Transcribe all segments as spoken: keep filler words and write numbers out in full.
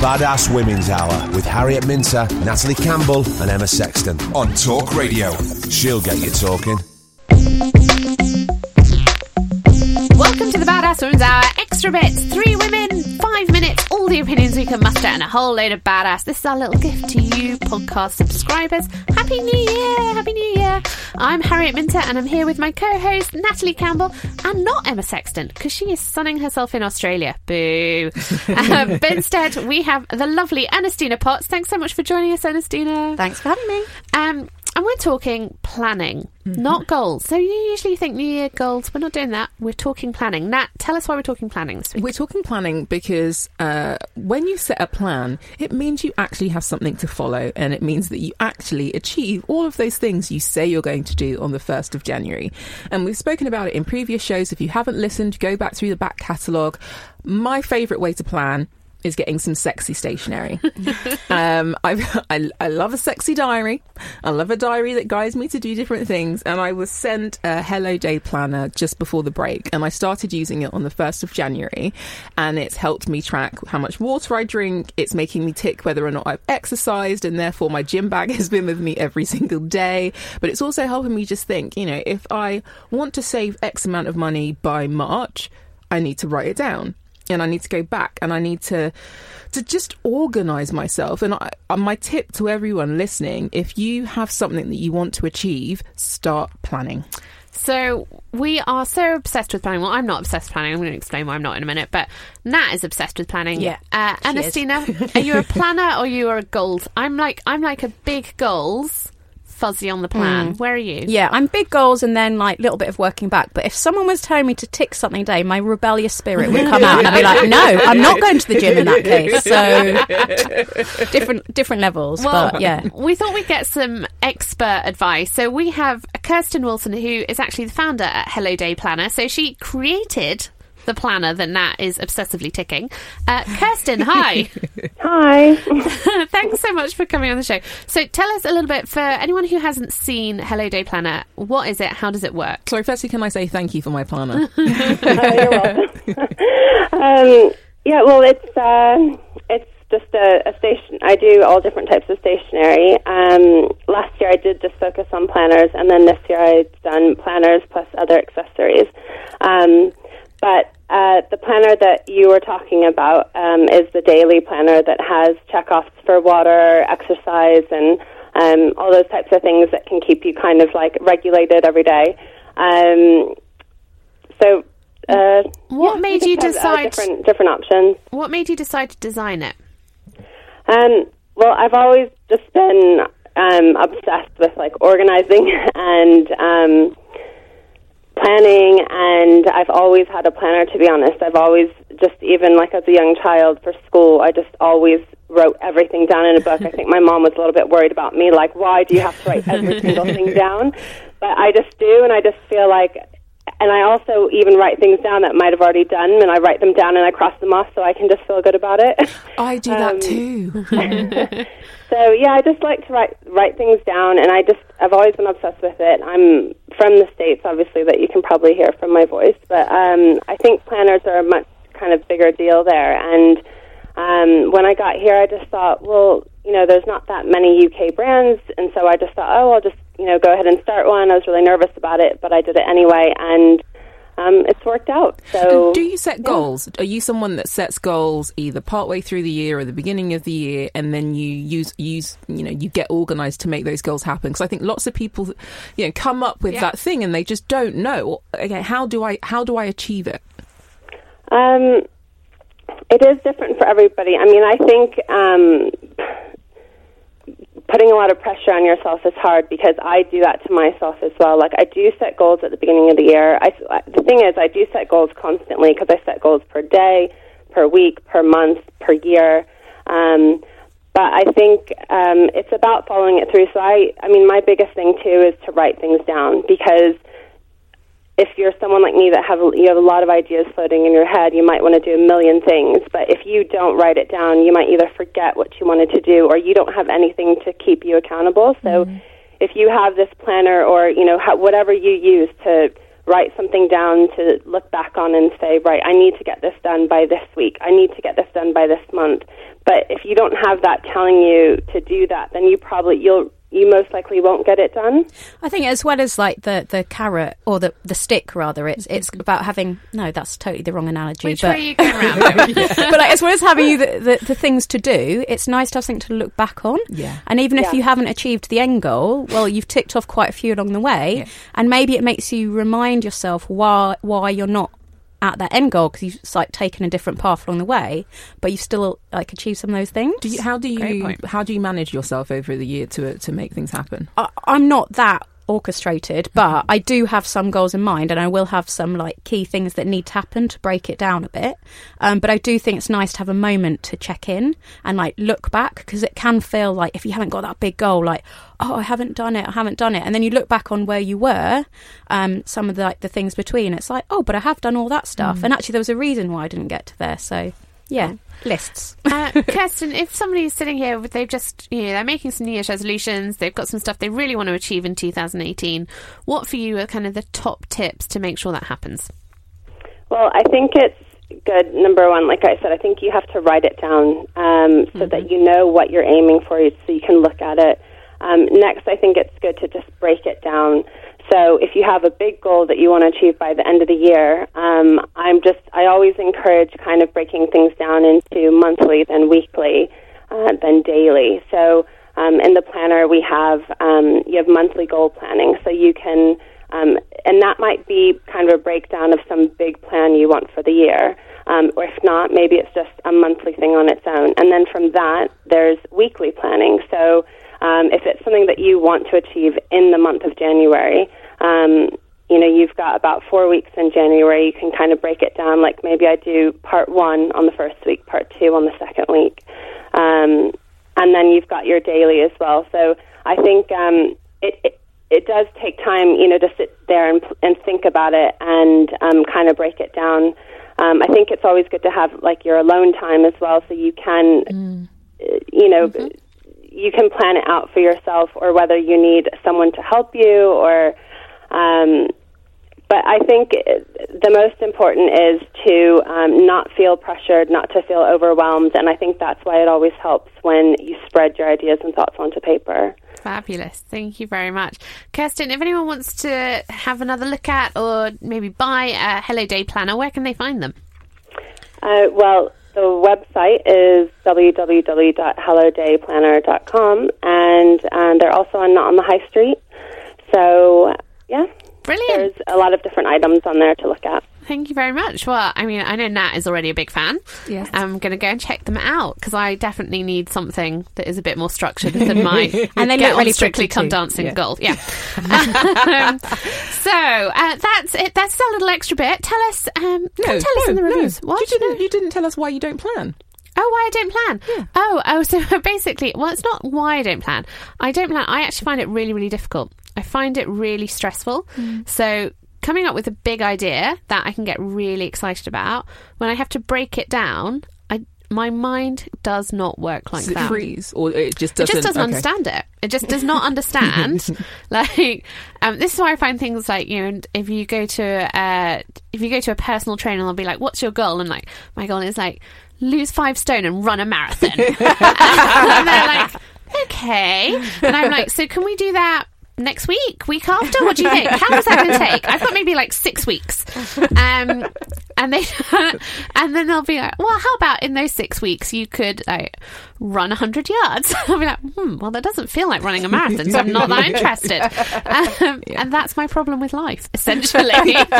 Badass Women's Hour with Harriet Minter, Natalie Campbell and Emma Sexton on Talk Radio. She'll get you talking. Welcome to the Badass Women's Hour. Extra bits, three women, five minutes, all the opinions we can muster and a whole load of badass. This is our little gift to you podcast subscribers. Happy New Year, Happy New Year. I'm Harriet Minter and I'm here with my co-host Natalie Campbell and not Emma Sexton because she is sunning herself in Australia. Boo. um, but instead we have the lovely Ernestina Potts. Thanks so much for joining us, Ernestina. Thanks for having me. Um, and we're talking planning, mm-hmm. not goals. So you usually think New Year goals. We're not doing that. We're talking planning. Nat, tell us why we're talking planning this week. We're talking planning because uh, when you set a plan, it means you actually have something to follow, and it means that you actually achieve all of those things you say you're going to do on the first of January. And we've spoken about it in previous shows. If you haven't listened, go back through the back catalogue. My favourite way to plan is getting some sexy stationery. um, I've, I I love a sexy diary. I love a diary that guides me to do different things. And I was sent a Hello Day Planner just before the break. And I started using it on the first of January. And it's helped me track how much water I drink. It's making me tick whether or not I've exercised. And therefore, my gym bag has been with me every single day. But it's also helping me just think, you know, if I want to save X amount of money by March, I need to write it down. And I need to go back and I need to to just organise myself. And I, my tip to everyone listening, if you have something that you want to achieve, start planning. So we are so obsessed with planning. Well, I'm not obsessed with planning. I'm going to explain why I'm not in a minute. But Nat is obsessed with planning. Yeah, uh, Ernestina, are you a planner or you are a goals? I'm like I'm like a big goals. Fuzzy on the plan. Mm. Where are you? Yeah, I'm big goals and then like little bit of working back. But if someone was telling me to tick something down, my rebellious spirit would come out and I'd be like, no, I'm not going to the gym in that case. So different different levels. Well, but yeah, we thought we'd get some expert advice. So we have Kirsten Wilson, who is actually the founder at Hello Day Planner. So she created the planner that Nat is obsessively ticking. Uh, Kirsten, hi. Hi. Thanks so much for coming on the show. So tell us a little bit, for anyone who hasn't seen Hello Day Planner, what is it? How does it work? Sorry, firstly, can I say thank you for my planner? Oh, you're welcome. um, yeah, well, it's uh, it's just a, a station. I do all different types of stationery. Um, last year I did just focus on planners, and then this year I've done planners plus other accessories. Um, but uh, the planner that you were talking about um, is the daily planner that has checkoffs for water, exercise, and um, all those types of things that can keep you kind of like regulated every day. Um, so, uh, what yeah, made you decide different different options? What made you decide to design it? Um, well, I've always just been um, obsessed with like organizing and um, planning, and I've always had a planner, to be honest. I've always just, even like as a young child for school, I just always wrote everything down in a book. I think my mom was a little bit worried about me, like, why do you have to write every single thing down? But I just do, and I just feel like, and I also even write things down that I might have already done, and I write them down and I cross them off so I can just feel good about it. I do um, that too. So, yeah, I just like to write write things down, and I just, I've always been obsessed with it. I'm from the States, obviously, that you can probably hear from my voice, but um, I think planners are a much kind of bigger deal there, and um, when I got here, I just thought, well, you know, there's not that many U K brands, and so I just thought, oh, I'll just, you know, go ahead and start one. I was really nervous about it, but I did it anyway, and um, it's worked out. So, and do you set yeah. goals? Are you someone that sets goals either partway through the year or the beginning of the year, and then you use use you know you get organised to make those goals happen? Because I think lots of people, you know, come up with yeah. that thing and they just don't know. Okay, how do I how do I achieve it? Um, it is different for everybody. I mean, I think. Um, Putting a lot of pressure on yourself is hard, because I do that to myself as well. Like, I do set goals at the beginning of the year. I, the thing is, I do set goals constantly, because I set goals per day, per week, per month, per year. Um, but I think um, it's about following it through. So, I, I mean, my biggest thing, too, is to write things down, because if you're someone like me that have you have a lot of ideas floating in your head, you might want to do a million things. But if you don't write it down, you might either forget what you wanted to do, or you don't have anything to keep you accountable. So mm-hmm. if you have this planner, or you know how, whatever you use to write something down to look back on and say, right, I need to get this done by this week. I need to get this done by this month. But if you don't have that telling you to do that, then you probably you'll. you most likely won't get it done. I think as well as like the, the carrot or the, the stick rather, it's it's about having, no, that's totally the wrong analogy. Which but, way you get around. But like, as well as having the, the, the things to do, it's nice to have something to look back on. Yeah. And even if yeah. you haven't achieved the end goal, well, you've ticked off quite a few along the way. Yeah. And maybe it makes you remind yourself why why you're not at that end goal, because you've like taken a different path along the way, but you've still like achieved some of those things. Do you, how do you how do you manage yourself over the year to to make things happen? I, I'm not that orchestrated, but I do have some goals in mind, and I will have some like key things that need to happen to break it down a bit. Um, but I do think it's nice to have a moment to check in and like look back, because it can feel like if you haven't got that big goal, like, oh, I haven't done it, I haven't done it. And then you look back on where you were, um, some of the, like, the things between. It's like, oh, but I have done all that stuff. Mm. And actually, there was a reason why I didn't get to there. So, yeah, lists. uh, Kirsten, if somebody's sitting here, they've just, you know, they're making some New Year's resolutions, they've got some stuff they really want to achieve in two thousand eighteen. What for you are kind of the top tips to make sure that happens? Well, I think it's good, number one, like I said, I think you have to write it down um, so mm-hmm. that you know what you're aiming for, so you can look at it. Um, next, I think it's good to just break it down. So if you have a big goal that you want to achieve by the end of the year, um, I'm just, I always encourage kind of breaking things down into monthly, then weekly, uh, then daily. So um, in the planner, we have, um, you have monthly goal planning. So you can, um, and that might be kind of a breakdown of some big plan you want for the year. Um, or if not, maybe it's just a monthly thing on its own. And then from that, there's weekly planning. So Um, if it's something that you want to achieve in the month of January, um, you know, you've got about four weeks in January. You can kind of break it down, like maybe I do part one on the first week, part two on the second week. Um, and then you've got your daily as well. So I think um, it, it it does take time, you know, to sit there and, and think about it and um, kind of break it down. Um, I think it's always good to have like your alone time as well, so you can, mm. you know, mm-hmm. you can plan it out for yourself, or whether you need someone to help you, or. Um, but I think the most important is to um, not feel pressured, not to feel overwhelmed, and I think that's why it always helps when you spread your ideas and thoughts onto paper. Fabulous. Thank you very much. Kirsten, if anyone wants to have another look at or maybe buy a Hello Day Planner, where can they find them? Uh, well, the website is w w w dot hello day planner dot com, and um, they're also on Not On The High Street. So, yeah. Brilliant. There's a lot of different items on there to look at. Thank you very much. Well, I mean, I know Nat is already a big fan. Yes. I'm going to go and check them out because I definitely need something that is a bit more structured than mine. And they look really strictly come dancing yeah. gold. Yeah. um, so uh, that's it. That's a little extra bit. Tell us. Um, no, tell us no, in the reviews. No. What? You didn't, no. you didn't tell us why you don't plan. Oh, why I don't plan? Yeah. Oh, oh. So basically, well, it's not why I don't plan. I don't plan. I actually find it really, really difficult. I find it really stressful. Mm. So coming up with a big idea that I can get really excited about, when I have to break it down, I my mind does not work like that. Does it freeze? Or it just doesn't, it just doesn't okay. understand it. It just does not understand. Like, um, this is why I find things like, you know, if you go to uh, if you go to a personal trainer, they'll be like, "What's your goal?" And like, my goal is like lose five stone and run a marathon. And they're like, "Okay," and I'm like, "So can we do that next week, week after? What do you think? How long is that going to take? I've got maybe like six weeks." Um, and they, and then they'll be like, "Well, how about in those six weeks you could like run a hundred yards?" I'll be like, "Hmm, well, that doesn't feel like running a marathon, so I'm not that interested." Um, yeah. And that's my problem with life, essentially. But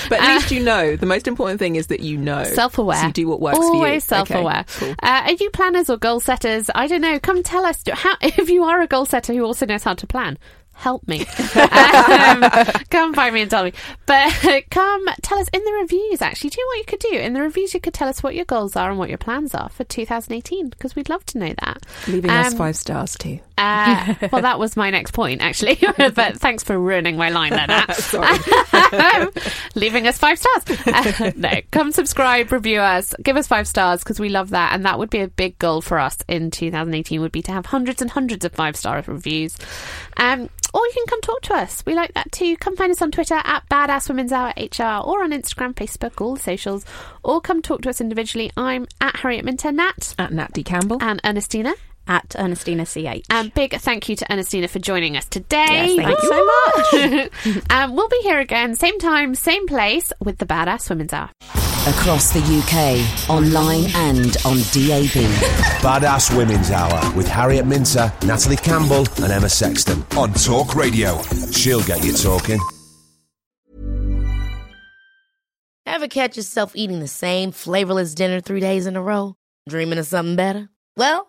at least you know. The most important thing is that you know. Self-aware. So you do what works Always for you. Always self-aware. Okay, cool. uh, are you planners or goal setters? I don't know. Come tell us how, if you are a goal setter who also knows how to plan, help me. Um, come find me and tell me, but come tell us in the reviews. Actually, do you know what you could do in the reviews? You could tell us what your goals are and what your plans are for two thousand eighteen, because we'd love to know that. Leaving um, us five stars too. Uh, well, that was my next point, actually. But thanks for ruining my line there, Nat. Sorry. um, leaving us five stars. Uh, no, come subscribe, review us, give us five stars, because we love that. And that would be a big goal for us in two thousand eighteen, would be to have hundreds and hundreds of five-star reviews. Um, or you can come talk to us. We like that too. Come find us on Twitter at Badass Women's Hour H R, or on Instagram, Facebook, all the socials. Or come talk to us individually. I'm at Harriet Minter, Nat. At Nat D. Campbell. And Ernestina. At Ernestina C H. And big thank you to Ernestina for joining us today. Yes, thank Ooh. you so much. um, we'll be here again, same time, same place, with the Badass Women's Hour. Across the U K, online and on D A B. Badass Women's Hour with Harriet Minter, Natalie Campbell and Emma Sexton on Talk Radio. She'll get you talking. Ever catch yourself eating the same flavourless dinner three days in a row? Dreaming of something better? Well,